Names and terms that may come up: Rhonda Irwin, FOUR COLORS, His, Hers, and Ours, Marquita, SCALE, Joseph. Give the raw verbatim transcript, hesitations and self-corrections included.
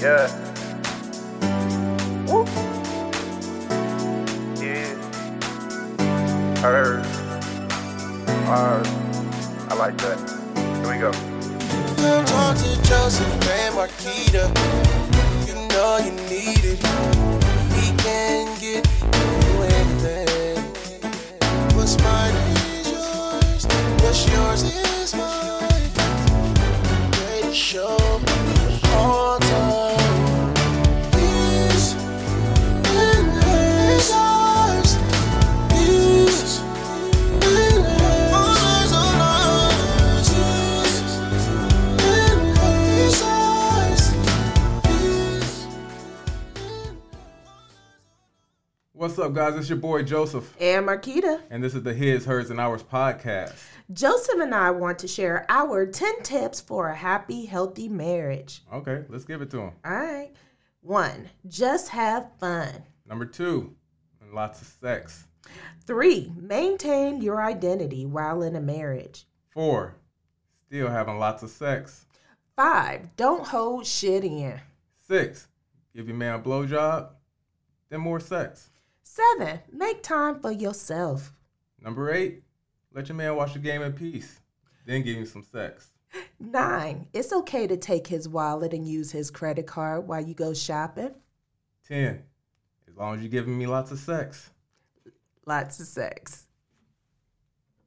Yeah. Woo. Yeah. Hers. Ours. I like that. Here we go. Talk to Joseph and Marquita. You know you need it. He can get you anything. What's mine is yours. What's yours is mine. Ready to show. What's up, guys? It's your boy, Joseph. And Marquita. And this is the His, Hers, and Ours podcast. Joseph and I want to share our ten tips for a happy, healthy marriage. Okay, let's give it to him. All right. One, just have fun. Number two, lots of sex. Three, maintain your identity while in a marriage. Four, still having lots of sex. Five, don't hold shit in. Six, give your man a blowjob, then more sex. Seven, make time for yourself. Number eight, let your man watch the game in peace, then give him some sex. Nine, it's okay to take his wallet and use his credit card while you go shopping. Ten, as long as you're giving me lots of sex. Lots of sex.